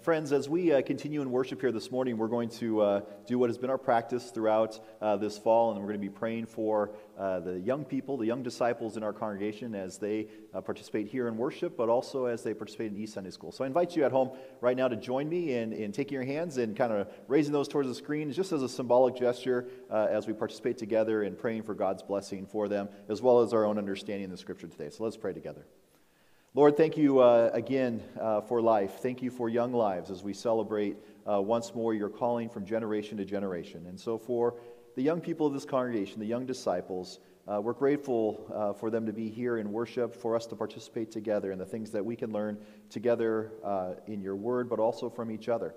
Friends, as we continue in worship here this morning, we're going to do what has been our practice throughout this fall, and we're going to be praying for the young people, the young disciples in our congregation as they participate here in worship, but also as they participate in East Sunday School. So I invite you at home right now to join me in taking your hands and kind of raising those towards the screen just as a symbolic gesture as we participate together in praying for God's blessing for them, as well as our own understanding of the Scripture today. So let's pray together. Lord, thank you again for life. Thank you for young lives as we celebrate once more your calling from generation to generation. And so for the young people of this congregation, the young disciples, we're grateful for them to be here in worship, for us to participate together in the things that we can learn together in your word, but also from each other.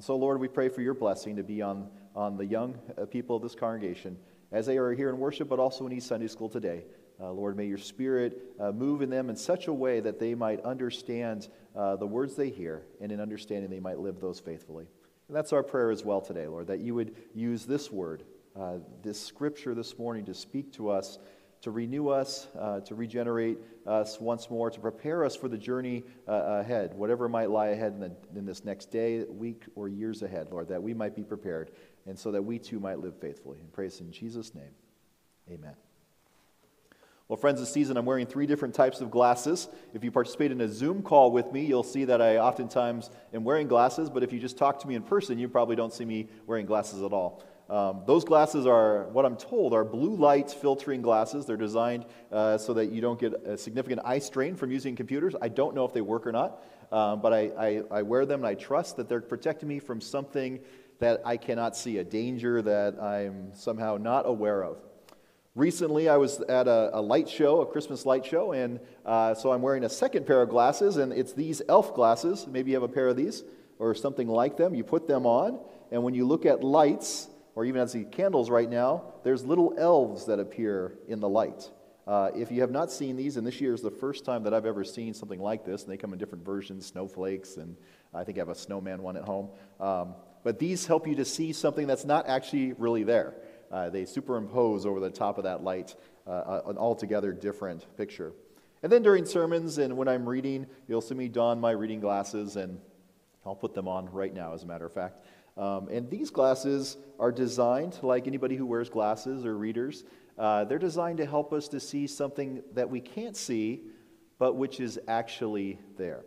So Lord, we pray for your blessing to be on the young people of this congregation as they are here in worship, but also in East Sunday School today. Lord, may your Spirit move in them in such a way that they might understand the words they hear, and in understanding they might live those faithfully. And that's our prayer as well today, Lord, that you would use this word, this scripture this morning to speak to us, to renew us, to regenerate us once more, to prepare us for the journey ahead, whatever might lie ahead in this next day, week, or years ahead, Lord, that we might be prepared, and so that we too might live faithfully. And praise in Jesus' name, amen. Well, friends, this season I'm wearing 3 different types of glasses. If you participate in a Zoom call with me, you'll see that I oftentimes am wearing glasses, but if you just talk to me in person, you probably don't see me wearing glasses at all. Those glasses are, what I'm told, are blue light filtering glasses. They're designed so that you don't get a significant eye strain from using computers. I don't know if they work or not, but I wear them and I trust that they're protecting me from something that I cannot see, a danger that I'm somehow not aware of. Recently, I was at a light show, a Christmas light show, and so I'm wearing a second pair of glasses, and it's these elf glasses. Maybe you have a pair of these or something like them. You put them on, and when you look at lights, or even at the candles right now, there's little elves that appear in the light. If you have not seen these, and this year is the first time that I've ever seen something like this, and they come in different versions, snowflakes, and I think I have a snowman one at home. But these help you to see something that's not actually really there. They superimpose over the top of that light an altogether different picture. And then during sermons and when I'm reading, you'll see me don my reading glasses, and I'll put them on right now, as a matter of fact. And these glasses are designed, like anybody who wears glasses or readers, they're designed to help us to see something that we can't see, but which is actually there.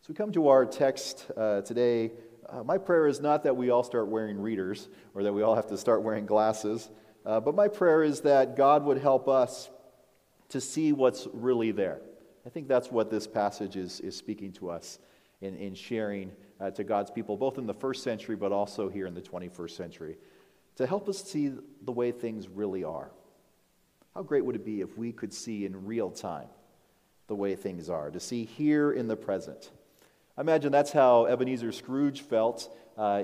So we come to our text today. My prayer is not that we all start wearing readers or that we all have to start wearing glasses, but my prayer is that God would help us to see what's really there. I think that's what this passage is speaking to us in sharing to God's people, both in the first century but also here in the 21st century, to help us see the way things really are. How great would it be if we could see in real time the way things are, to see here in the present? I imagine that's how Ebenezer Scrooge felt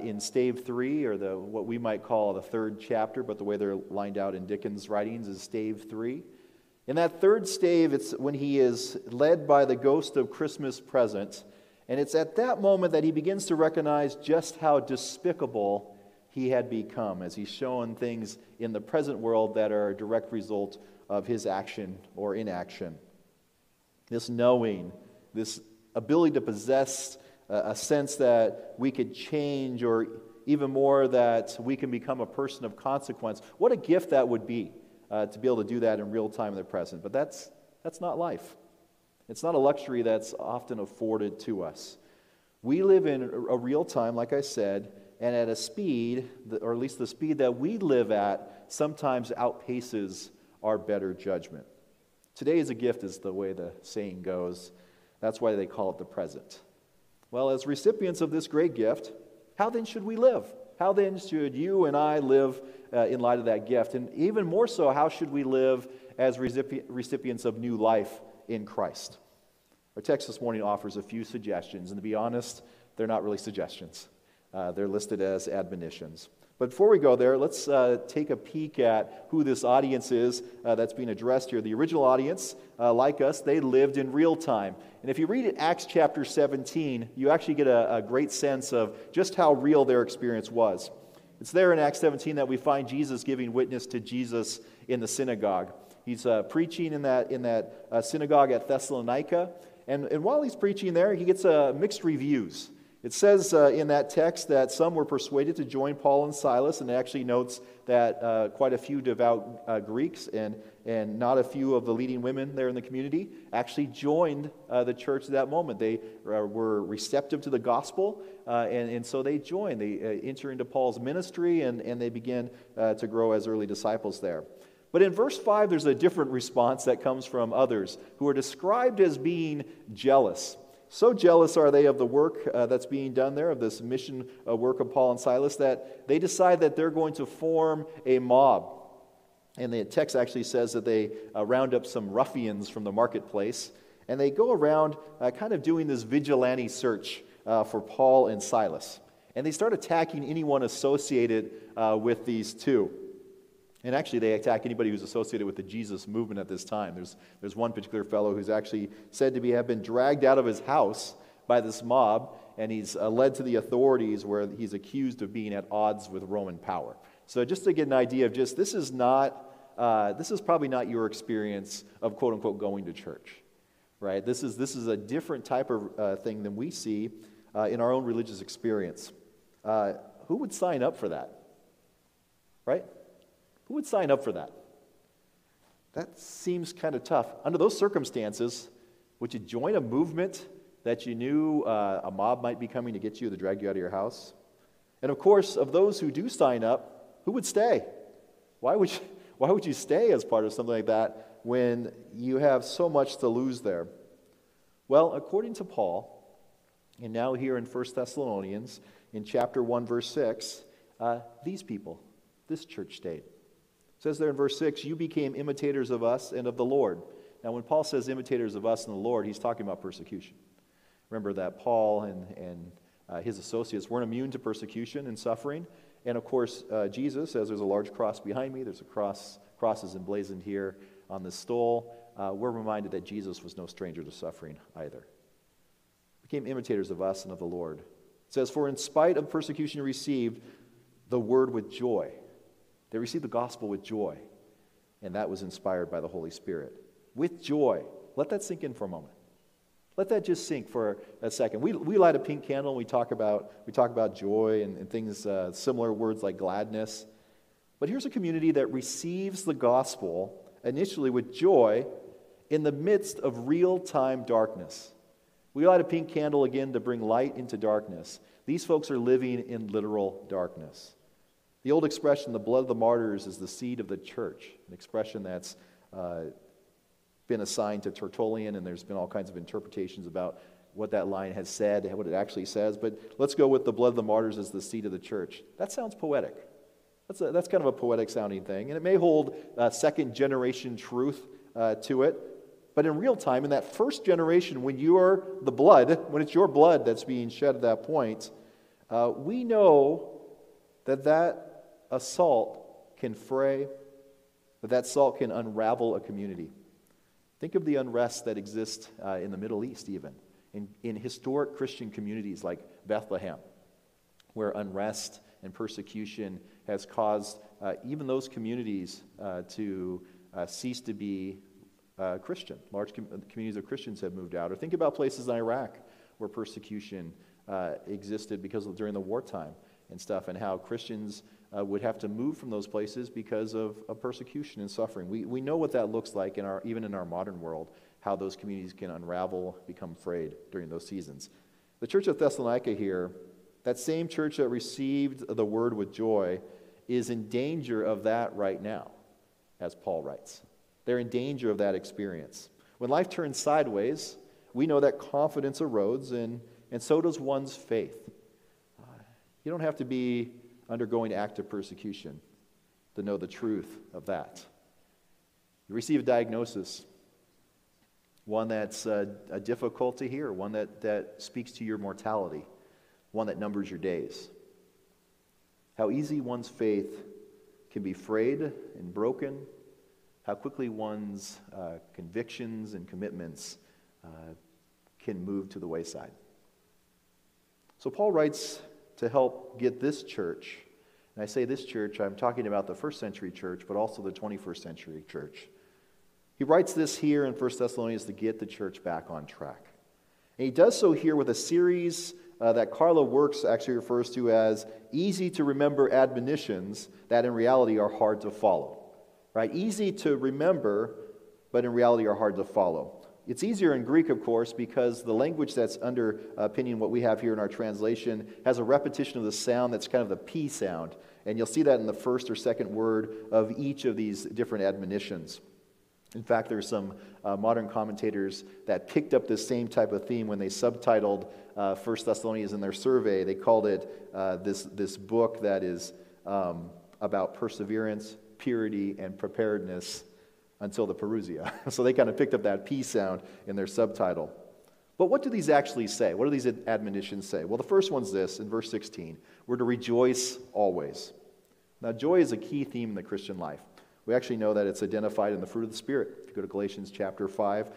in Stave Three, or what we might call the 3rd chapter, but the way they're lined out in Dickens' writings is Stave Three. In that 3rd stave, it's when he is led by the ghost of Christmas present, and it's at that moment that he begins to recognize just how despicable he had become, as he's shown things in the present world that are a direct result of his action or inaction. This knowing, this ability to possess a sense that we could change, or even more, that we can become a person of consequence. What a gift that would be to be able to do that in real time in the present. But that's not life. It's not a luxury that's often afforded to us. We live in a real time, like I said, and at a speed, or at least the speed that we live at, sometimes outpaces our better judgment. Today is a gift, is the way the saying goes. That's why they call it the present. Well, as recipients of this great gift, how then should we live? How then should you and I live in light of that gift? And even more so, how should we live as recipients of new life in Christ? Our text this morning offers a few suggestions, and to be honest, they're not really suggestions. They're listed as admonitions. But before we go there, let's take a peek at who this audience is that's being addressed here. The original audience, like us, they lived in real time. And if you read it, Acts chapter 17, you actually get a great sense of just how real their experience was. It's there in Acts 17 that we find Jesus giving witness to Jesus in the synagogue. He's preaching in that synagogue at Thessalonica. And while he's preaching there, he gets mixed reviews. It says in that text that some were persuaded to join Paul and Silas, and actually notes that quite a few devout Greeks and not a few of the leading women there in the community actually joined the church at that moment. They were receptive to the gospel, and so they joined. They enter into Paul's ministry, and they begin to grow as early disciples there. But in verse 5, there's a different response that comes from others who are described as being jealous. So jealous are they of the work that's being done there, of this mission work of Paul and Silas, that they decide that they're going to form a mob. And the text actually says that they round up some ruffians from the marketplace, and they go around kind of doing this vigilante search for Paul and Silas. And they start attacking anyone associated with these two. And actually, they attack anybody who's associated with the Jesus movement at this time. There's one particular fellow who's actually said to have been dragged out of his house by this mob, and he's led to the authorities where he's accused of being at odds with Roman power. So just to get an idea of just, this is probably not your experience of quote-unquote going to church, right? This is a different type of thing than we see in our own religious experience. Who would sign up for that, right? Who would sign up for that? That seems kind of tough. Under those circumstances, would you join a movement that you knew a mob might be coming to get you, to drag you out of your house? And of course, of those who do sign up, who would stay? Why would you stay as part of something like that when you have so much to lose there? Well, according to Paul, and now here in 1 Thessalonians, in chapter 1, verse 6, these people, this church stayed. It says there in verse 6, you became imitators of us and of the Lord. Now when Paul says imitators of us and the Lord, he's talking about persecution. Remember that Paul and his associates weren't immune to persecution and suffering. And of course, Jesus says there's a large cross behind me. There's a crosses emblazoned here on the stole. We're reminded that Jesus was no stranger to suffering either. Became imitators of us and of the Lord. It says, for in spite of persecution you received the word with joy. They received the gospel with joy, and that was inspired by the Holy Spirit. With joy. Let that sink in for a moment. Let that just sink for a second. We light a pink candle and we talk about joy and things, similar words like gladness. But here's a community that receives the gospel initially with joy in the midst of real-time darkness. We light a pink candle again to bring light into darkness. These folks are living in literal darkness. The old expression, the blood of the martyrs is the seed of the church, an expression that's been assigned to Tertullian, and there's been all kinds of interpretations about what that line has said, what it actually says, but let's go with the blood of the martyrs is the seed of the church. That sounds poetic. That's kind of a poetic-sounding thing, and it may hold second-generation truth to it, but in real time, in that first generation, when it's your blood that's being shed at that point, we know that assault can fray, that salt can unravel a community. Think of the unrest that exists in the Middle East, even in historic Christian communities like Bethlehem, where unrest and persecution has caused even those communities to cease to be Christian. Large communities of Christians have moved out. Or think about places in Iraq where persecution existed during the wartime and stuff, and how Christians would have to move from those places because of persecution and suffering. We know what that looks like even in our modern world, how those communities can unravel, become frayed during those seasons. The church of Thessalonica here, that same church that received the word with joy, is in danger of that right now, as Paul writes. They're in danger of that experience. When life turns sideways, we know that confidence erodes, and so does one's faith. You don't have to be undergoing active persecution to know the truth of that. You receive a diagnosis, one that's difficult to hear, one that speaks to your mortality, one that numbers your days. How easy one's faith can be frayed and broken, how quickly one's convictions and commitments can move to the wayside. So Paul writes to help get this church, and I say this church, I'm talking about the first century church, but also the 21st century church. He writes this here in 1 Thessalonians to get the church back on track. And he does so here with a series that Carla Works actually refers to as easy to remember admonitions that in reality are hard to follow. Right? Easy to remember, but in reality are hard to follow. It's easier in Greek, of course, because the language that's under opinion, what we have here in our translation, has a repetition of the sound that's kind of the P sound. And you'll see that in the first or second word of each of these different admonitions. In fact, there are some modern commentators that picked up this same type of theme when they subtitled 1 Thessalonians in their survey. They called it this book that is about perseverance, purity, and preparedness until the parousia. So they kind of picked up that P sound in their subtitle. But what do these actually say? What do these admonitions say? Well, the first one's this, in verse 16. We're to rejoice always. Now, joy is a key theme in the Christian life. We actually know that it's identified in the fruit of the Spirit. If you go to Galatians chapter 5,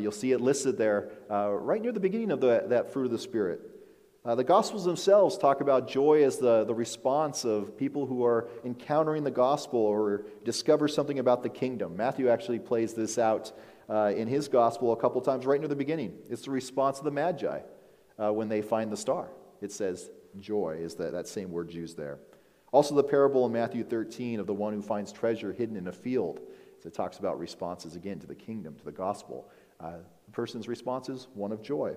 you'll see it listed there right near the beginning of that fruit of the Spirit. The Gospels themselves talk about joy as the response of people who are encountering the Gospel or discover something about the kingdom. Matthew actually plays this out in his Gospel a couple times right near the beginning. It's the response of the Magi when they find the star. It says joy is that same word used there. Also, the parable in Matthew 13 of the one who finds treasure hidden in a field. So it talks about responses, again, to the kingdom, to the gospel. The person's response is one of joy.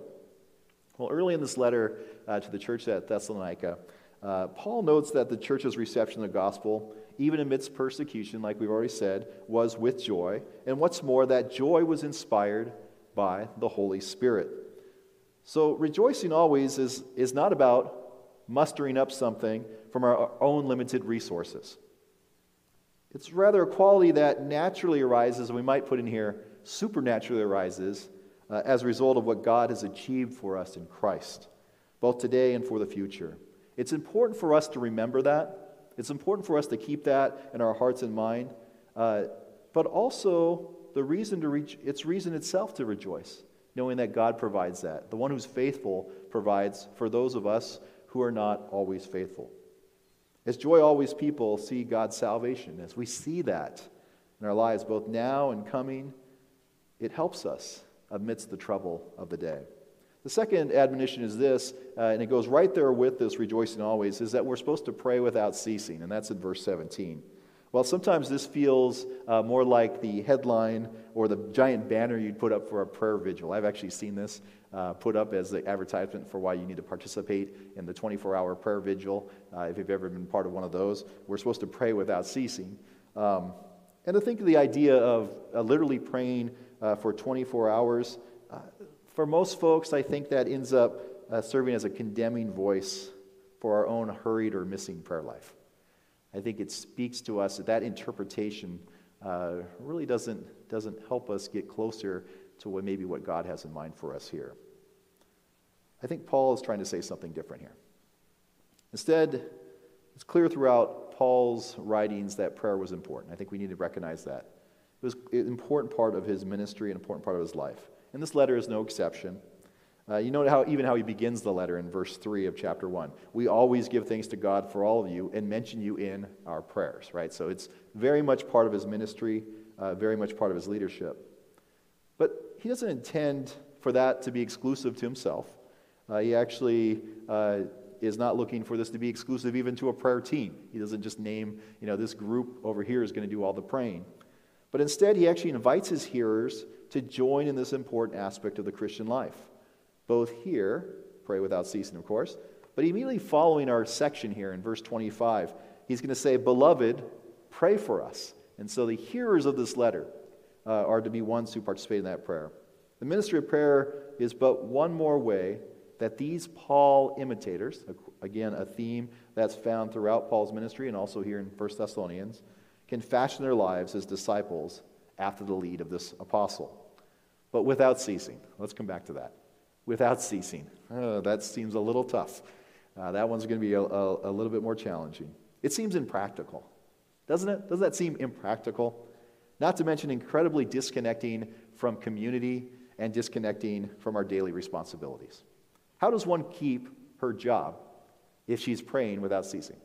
Well, early in this letter to the church at Thessalonica, Paul notes that the church's reception of the gospel, even amidst persecution, like we've already said, was with joy. And what's more, that joy was inspired by the Holy Spirit. So rejoicing always is not about mustering up something from our own limited resources. It's rather a quality that naturally arises, and we might put in here, supernaturally arises as a result of what God has achieved for us in Christ, both today and for the future. It's important for us to remember that. It's important for us to keep that in our hearts and mind, but also the reason to reason itself to rejoice, knowing that God provides that. The one who's faithful provides for those of us who are not always faithful. As joy always, people see God's salvation. As we see that in our lives, both now and coming, it helps us amidst the trouble of the day. The second admonition is this, and it goes right there with this rejoicing always, is that we're supposed to pray without ceasing, and that's in verse 17. Well, sometimes this feels more like the headline or the giant banner you'd put up for a prayer vigil. I've actually seen this put up as the advertisement for why you need to participate in the 24-hour prayer vigil, if you've ever been part of one of those. We're supposed to pray without ceasing. And to think of the idea of literally praying for 24 hours, for most folks, I think that ends up serving as a condemning voice for our own hurried or missing prayer life. I think it speaks to us that interpretation really doesn't help us get closer to maybe what God has in mind for us here. I think Paul is trying to say something different here. Instead, it's clear throughout Paul's writings that prayer was important. I think we need to recognize that. It was an important part of his ministry, an important part of his life. And this letter is no exception. You know how he begins the letter in verse 3 of chapter 1. We always give thanks to God for all of you and mention you in our prayers, right? So it's very much part of his ministry, very much part of his leadership. But he doesn't intend for that to be exclusive to himself. He actually is not looking for this to be exclusive even to a prayer team. He doesn't just name, this group over here is going to do all the praying. But instead, he actually invites his hearers to join in this important aspect of the Christian life. Both here, pray without ceasing, of course, but immediately following our section here in verse 25, he's going to say, Beloved, pray for us. And so the hearers of this letter are to be ones who participate in that prayer. The ministry of prayer is but one more way that these Paul imitators, again, a theme that's found throughout Paul's ministry and also here in 1 Thessalonians, can fashion their lives as disciples after the lead of this apostle. But without ceasing. Let's come back to that. Without ceasing. That seems a little tough. That one's going to be a little bit more challenging. It seems impractical, doesn't it? Doesn't that seem impractical? Not to mention incredibly disconnecting from community and disconnecting from our daily responsibilities. How does one keep her job if she's praying without ceasing?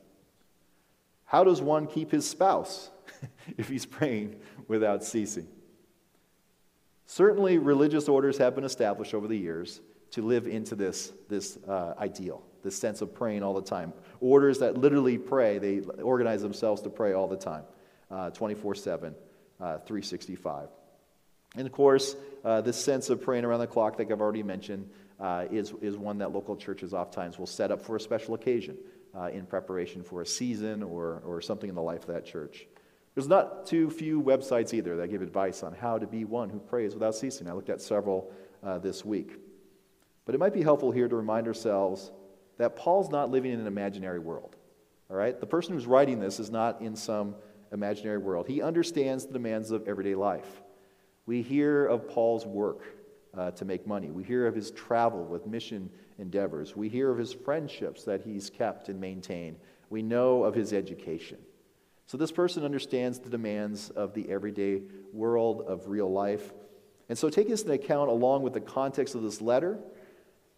How does one keep his spouse if he's praying without ceasing? Certainly, religious orders have been established over the years to live into this ideal, this sense of praying all the time. Orders that literally pray, they organize themselves to pray all the time, 24/7, 365. And of course, this sense of praying around the clock, like I've already mentioned, is one that local churches oftentimes will set up for a special occasion in preparation for a season or something in the life of that church. There's not too few websites either that give advice on how to be one who prays without ceasing. I looked at several this week. But it might be helpful here to remind ourselves that Paul's not living in an imaginary world, all right? The person who's writing this is not in some imaginary world. He understands the demands of everyday life. We hear of Paul's work to make money. We hear of his travel with mission endeavors. We hear of his friendships that he's kept and maintained. We know of his education. So this person understands the demands of the everyday world of real life. And so take this into account along with the context of this letter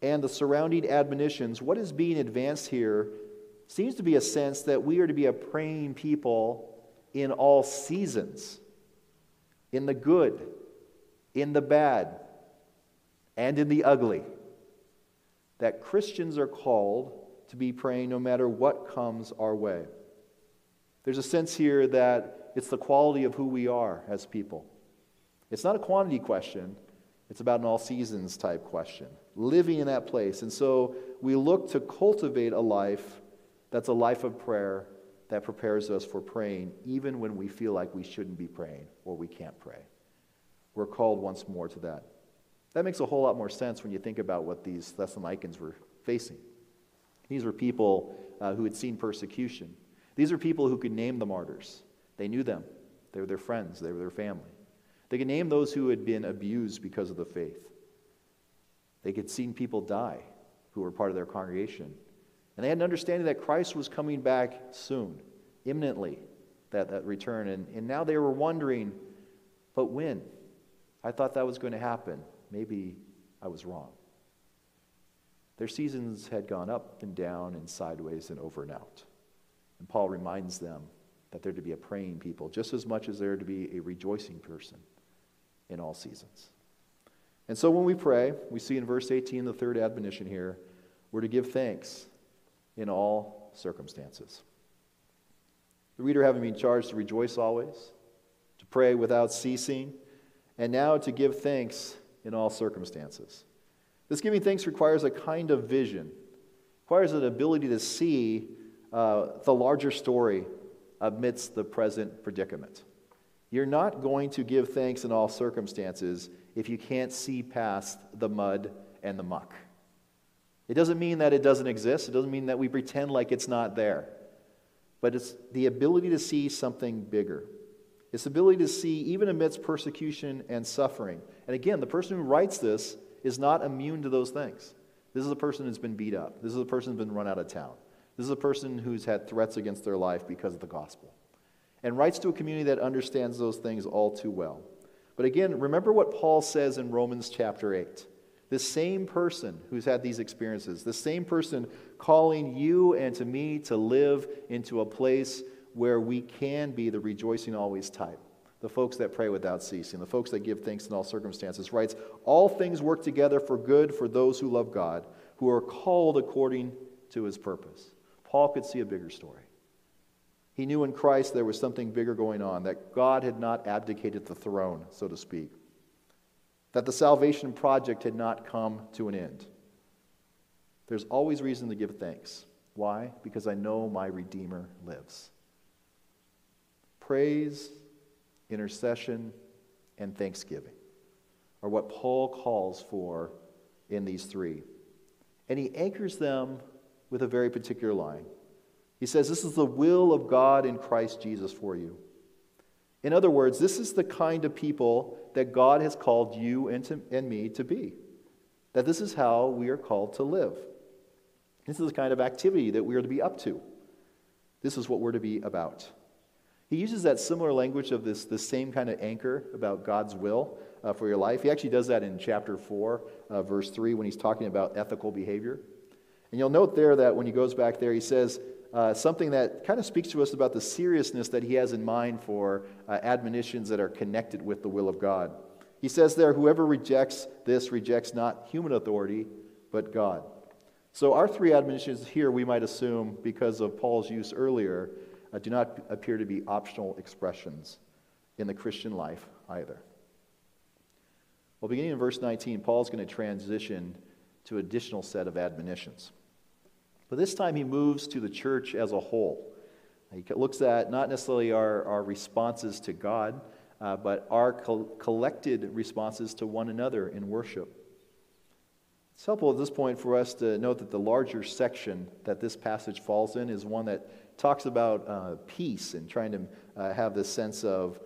and the surrounding admonitions. What is being advanced here seems to be a sense that we are to be a praying people in all seasons, in the good, in the bad, and in the ugly. That Christians are called to be praying no matter what comes our way. There's a sense here that it's the quality of who we are as people. It's not a quantity question. It's about an all seasons type question. Living in that place. And so we look to cultivate a life that's a life of prayer that prepares us for praying even when we feel like we shouldn't be praying or we can't pray. We're called once more to that. That makes a whole lot more sense when you think about what these Thessalonians were facing. These were people who had seen persecution. These were people who could name the martyrs. They knew them. They were their friends. They were their family. They could name those who had been abused because of the faith. They could see people die who were part of their congregation. And they had an understanding that Christ was coming back soon, imminently, that return. And now they were wondering, but when? I thought that was going to happen. Maybe I was wrong. Their seasons had gone up and down and sideways and over and out. And Paul reminds them that they're to be a praying people just as much as they're to be a rejoicing person in all seasons. And so when we pray, we see in verse 18, the third admonition here, we're to give thanks in all circumstances. The reader having been charged to rejoice always, to pray without ceasing, and now to give thanks in all circumstances. This giving thanks requires a kind of vision, requires an ability to see the larger story amidst the present predicament. You're not going to give thanks in all circumstances if you can't see past the mud and the muck. It doesn't mean that it doesn't exist. It doesn't mean that we pretend like it's not there. But it's the ability to see something bigger. It's the ability to see even amidst persecution and suffering. And again, the person who writes this is not immune to those things. This is a person who's been beat up. This is a person who's been run out of town. This is a person who's had threats against their life because of the gospel. And writes to a community that understands those things all too well. But again, remember what Paul says in Romans chapter 8. The same person who's had these experiences, the same person calling you and to me to live into a place where we can be the rejoicing always type, the folks that pray without ceasing, the folks that give thanks in all circumstances, writes, all things work together for good for those who love God, who are called according to his purpose. Paul could see a bigger story. He knew in Christ there was something bigger going on, that God had not abdicated the throne, so to speak. That the salvation project had not come to an end. There's always reason to give thanks. Why? Because I know my Redeemer lives. Praise, intercession, and thanksgiving are what Paul calls for in these three. And he anchors them with a very particular line. He says, this is the will of God in Christ Jesus for you. In other words, this is the kind of people that God has called you and me to be. That this is how we are called to live. This is the kind of activity that we are to be up to. This is what we're to be about. He uses that similar language of this same kind of anchor about God's will for your life. He actually does that in chapter 4, verse 3, when he's talking about ethical behavior. And you'll note there that when he goes back there, he says, something that kind of speaks to us about the seriousness that he has in mind for admonitions that are connected with the will of God. He says there, whoever rejects this rejects not human authority, but God. So our three admonitions here, we might assume, because of Paul's use earlier, do not appear to be optional expressions in the Christian life either. Well, beginning in verse 19, Paul's going to transition to an additional set of admonitions. But this time he moves to the church as a whole. He looks at not necessarily our responses to God, but our collected responses to one another in worship. It's helpful at this point for us to note that the larger section that this passage falls in is one that talks about peace and trying to have this sense of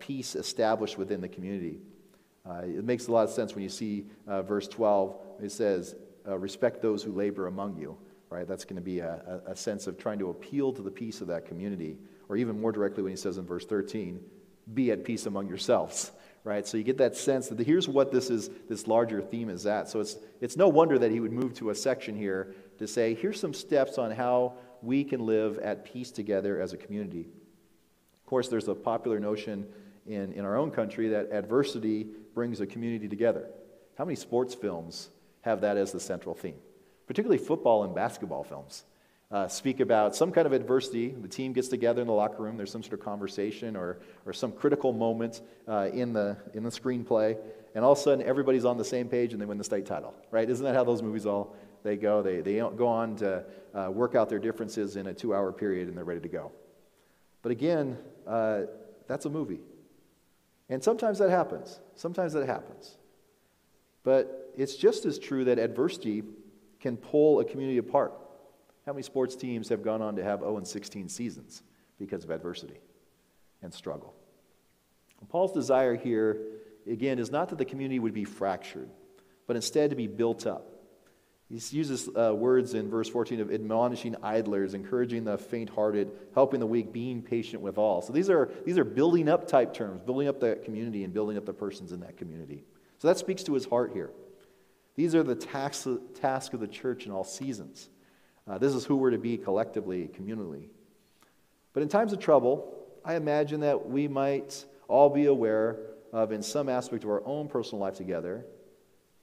peace established within the community. It makes a lot of sense when you see verse 12. It says, respect those who labor among you. Right? That's going to be a sense of trying to appeal to the peace of that community. Or even more directly when he says in verse 13, be at peace among yourselves. Right? So you get that sense that here's what this larger theme is at. So it's no wonder that he would move to a section here to say, here's some steps on how we can live at peace together as a community. Of course, there's a popular notion in our own country that adversity brings a community together. How many sports films have that as the central theme? Particularly football and basketball films speak about some kind of adversity. The team gets together in the locker room. There's some sort of conversation or some critical moment in the screenplay, and all of a sudden everybody's on the same page and they win the state title, right? Isn't that how those movies all they go? They go on to work out their differences in a 2-hour period and they're ready to go. But again, that's a movie. And sometimes that happens. Sometimes that happens. But it's just as true that adversity can pull a community apart. How many sports teams have gone on to have 0-16 seasons because of adversity and struggle? And Paul's desire here, again, is not that the community would be fractured, but instead to be built up. He uses words in verse 14 of admonishing idlers, encouraging the faint-hearted, helping the weak, being patient with all. So these are building up type terms, building up the community and building up the persons in that community. So that speaks to his heart here. These are the task of the church in all seasons. This is who we're to be collectively, communally. But in times of trouble, I imagine that we might all be aware of, in some aspect of our own personal life together,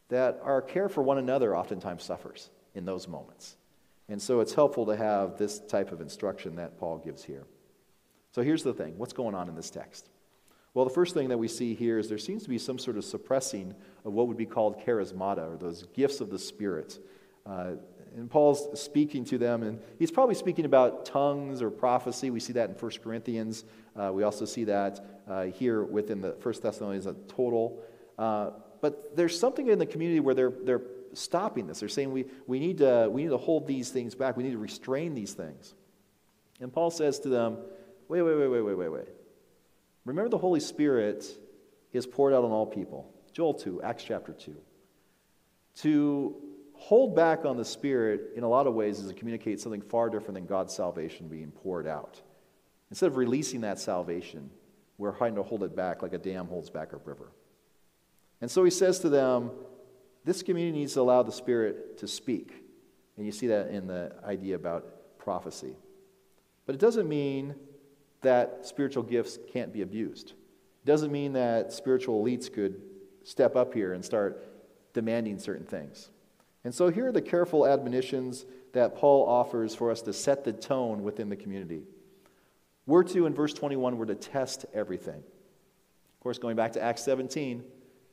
that our care for one another oftentimes suffers in those moments. And so it's helpful to have this type of instruction that Paul gives here. So here's the thing. What's going on in this text? Well, the first thing that we see here is there seems to be some sort of suppressing of what would be called charismata, or those gifts of the Spirit. And Paul's speaking to them, and he's probably speaking about tongues or prophecy. We see that in 1 Corinthians. We also see that here within the 1 Thessalonians in total. But there's something in the community where they're stopping this. They're saying we need to hold these things back. We need to restrain these things. And Paul says to them, wait. Remember the Holy Spirit is poured out on all people. Joel 2, Acts chapter 2. To hold back on the Spirit in a lot of ways is to communicate something far different than God's salvation being poured out. Instead of releasing that salvation, we're trying to hold it back like a dam holds back a river. And so he says to them, this community needs to allow the Spirit to speak. And you see that in the idea about prophecy. But it doesn't mean that spiritual gifts can't be abused. It doesn't mean that spiritual elites could step up here and start demanding certain things. And so here are the careful admonitions that Paul offers for us to set the tone within the community. We're to, in verse 21, we're to test everything. Of course, going back to Acts 17,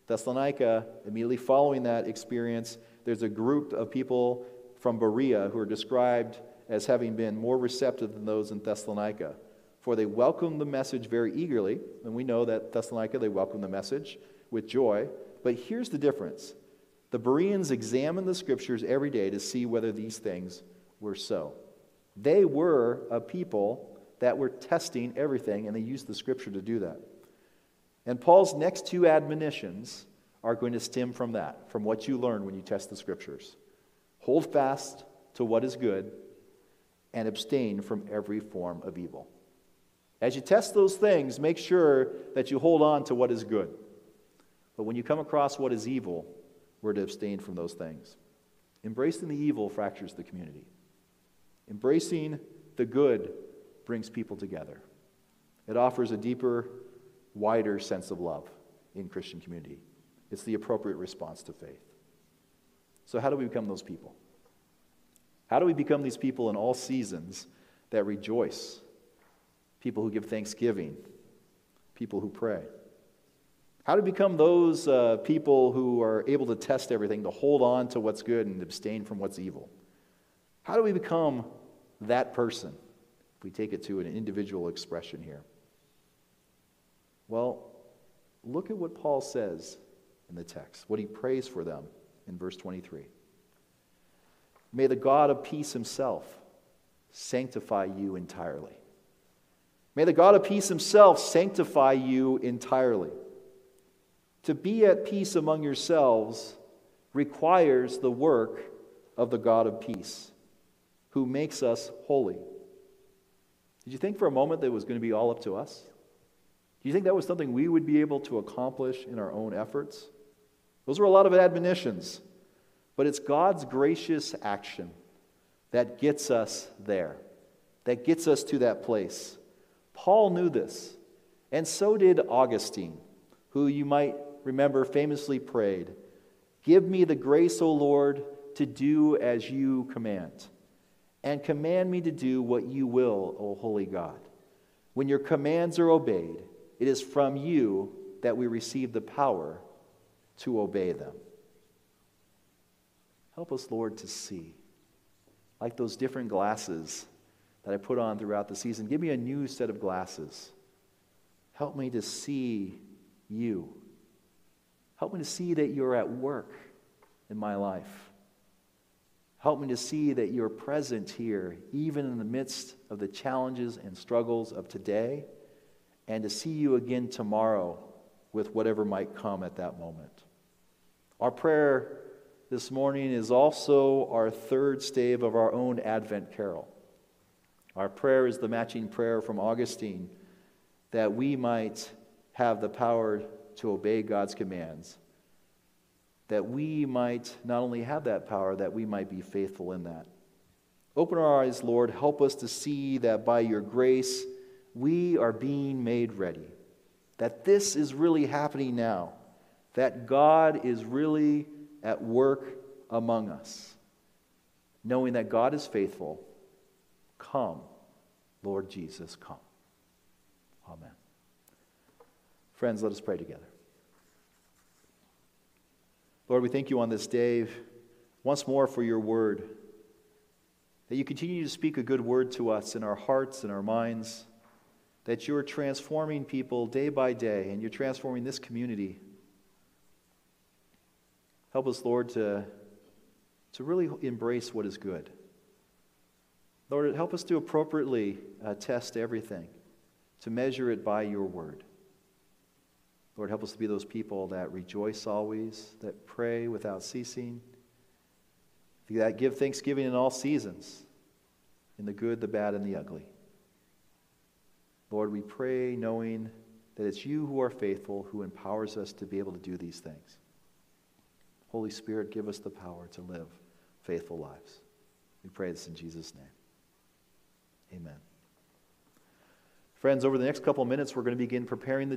Thessalonica, immediately following that experience, there's a group of people from Berea who are described as having been more receptive than those in Thessalonica, for they welcomed the message very eagerly, and we know that Thessalonica, they welcomed the message with joy, but here's the difference. The Bereans examined the Scriptures every day to see whether these things were so. They were a people that were testing everything, and they used the Scripture to do that. And Paul's next two admonitions are going to stem from that, from what you learn when you test the Scriptures. Hold fast to what is good and abstain from every form of evil. As you test those things, make sure that you hold on to what is good. But when you come across what is evil, we're to abstain from those things. Embracing the evil fractures the community. Embracing the good brings people together. It offers a deeper, wider sense of love in Christian community. It's the appropriate response to faith. So how do we become those people? How do we become these people in all seasons that rejoice? People who give thanksgiving, people who pray. How to become those people who are able to test everything, to hold on to what's good and abstain from what's evil. How do we become that person if we take it to an individual expression here? Well, look at what Paul says in the text, what he prays for them in verse 23. May the God of peace himself sanctify you entirely. May the God of peace himself sanctify you entirely. To be at peace among yourselves requires the work of the God of peace, who makes us holy. Did you think for a moment that it was going to be all up to us? Do you think that was something we would be able to accomplish in our own efforts? Those were a lot of admonitions, but it's God's gracious action that gets us there, that gets us to that place. Paul knew this, and so did Augustine, who you might remember famously prayed, "Give me the grace, O Lord, to do as you command, and command me to do what you will, O holy God. When your commands are obeyed, it is from you that we receive the power to obey them." Help us, Lord, to see, like those different glasses that I put on throughout the season. Give me a new set of glasses. Help me to see you. Help me to see that you're at work in my life. Help me to see that you're present here, even in the midst of the challenges and struggles of today, and to see you again tomorrow with whatever might come at that moment. Our prayer this morning is also our third stave of our own Advent Carol. Our prayer is the matching prayer from Augustine, that we might have the power to obey God's commands, that we might not only have that power, that we might be faithful in that. Open our eyes, Lord. Help us to see that by your grace, we are being made ready, that this is really happening now, that God is really at work among us. Knowing that God is faithful, come, Lord Jesus, come. Amen. Friends, let us pray together. Lord, we thank you on this day once more for your word, that you continue to speak a good word to us in our hearts and our minds, that you're transforming people day by day, and you're transforming this community. Help us, Lord, to really embrace what is good. Lord, help us to appropriately test everything, to measure it by your word. Lord, help us to be those people that rejoice always, that pray without ceasing, that give thanksgiving in all seasons, in the good, the bad, and the ugly. Lord, we pray knowing that it's you who are faithful, who empowers us to be able to do these things. Holy Spirit, give us the power to live faithful lives. We pray this in Jesus' name. Amen. Friends, over the next couple of minutes, we're going to begin preparing the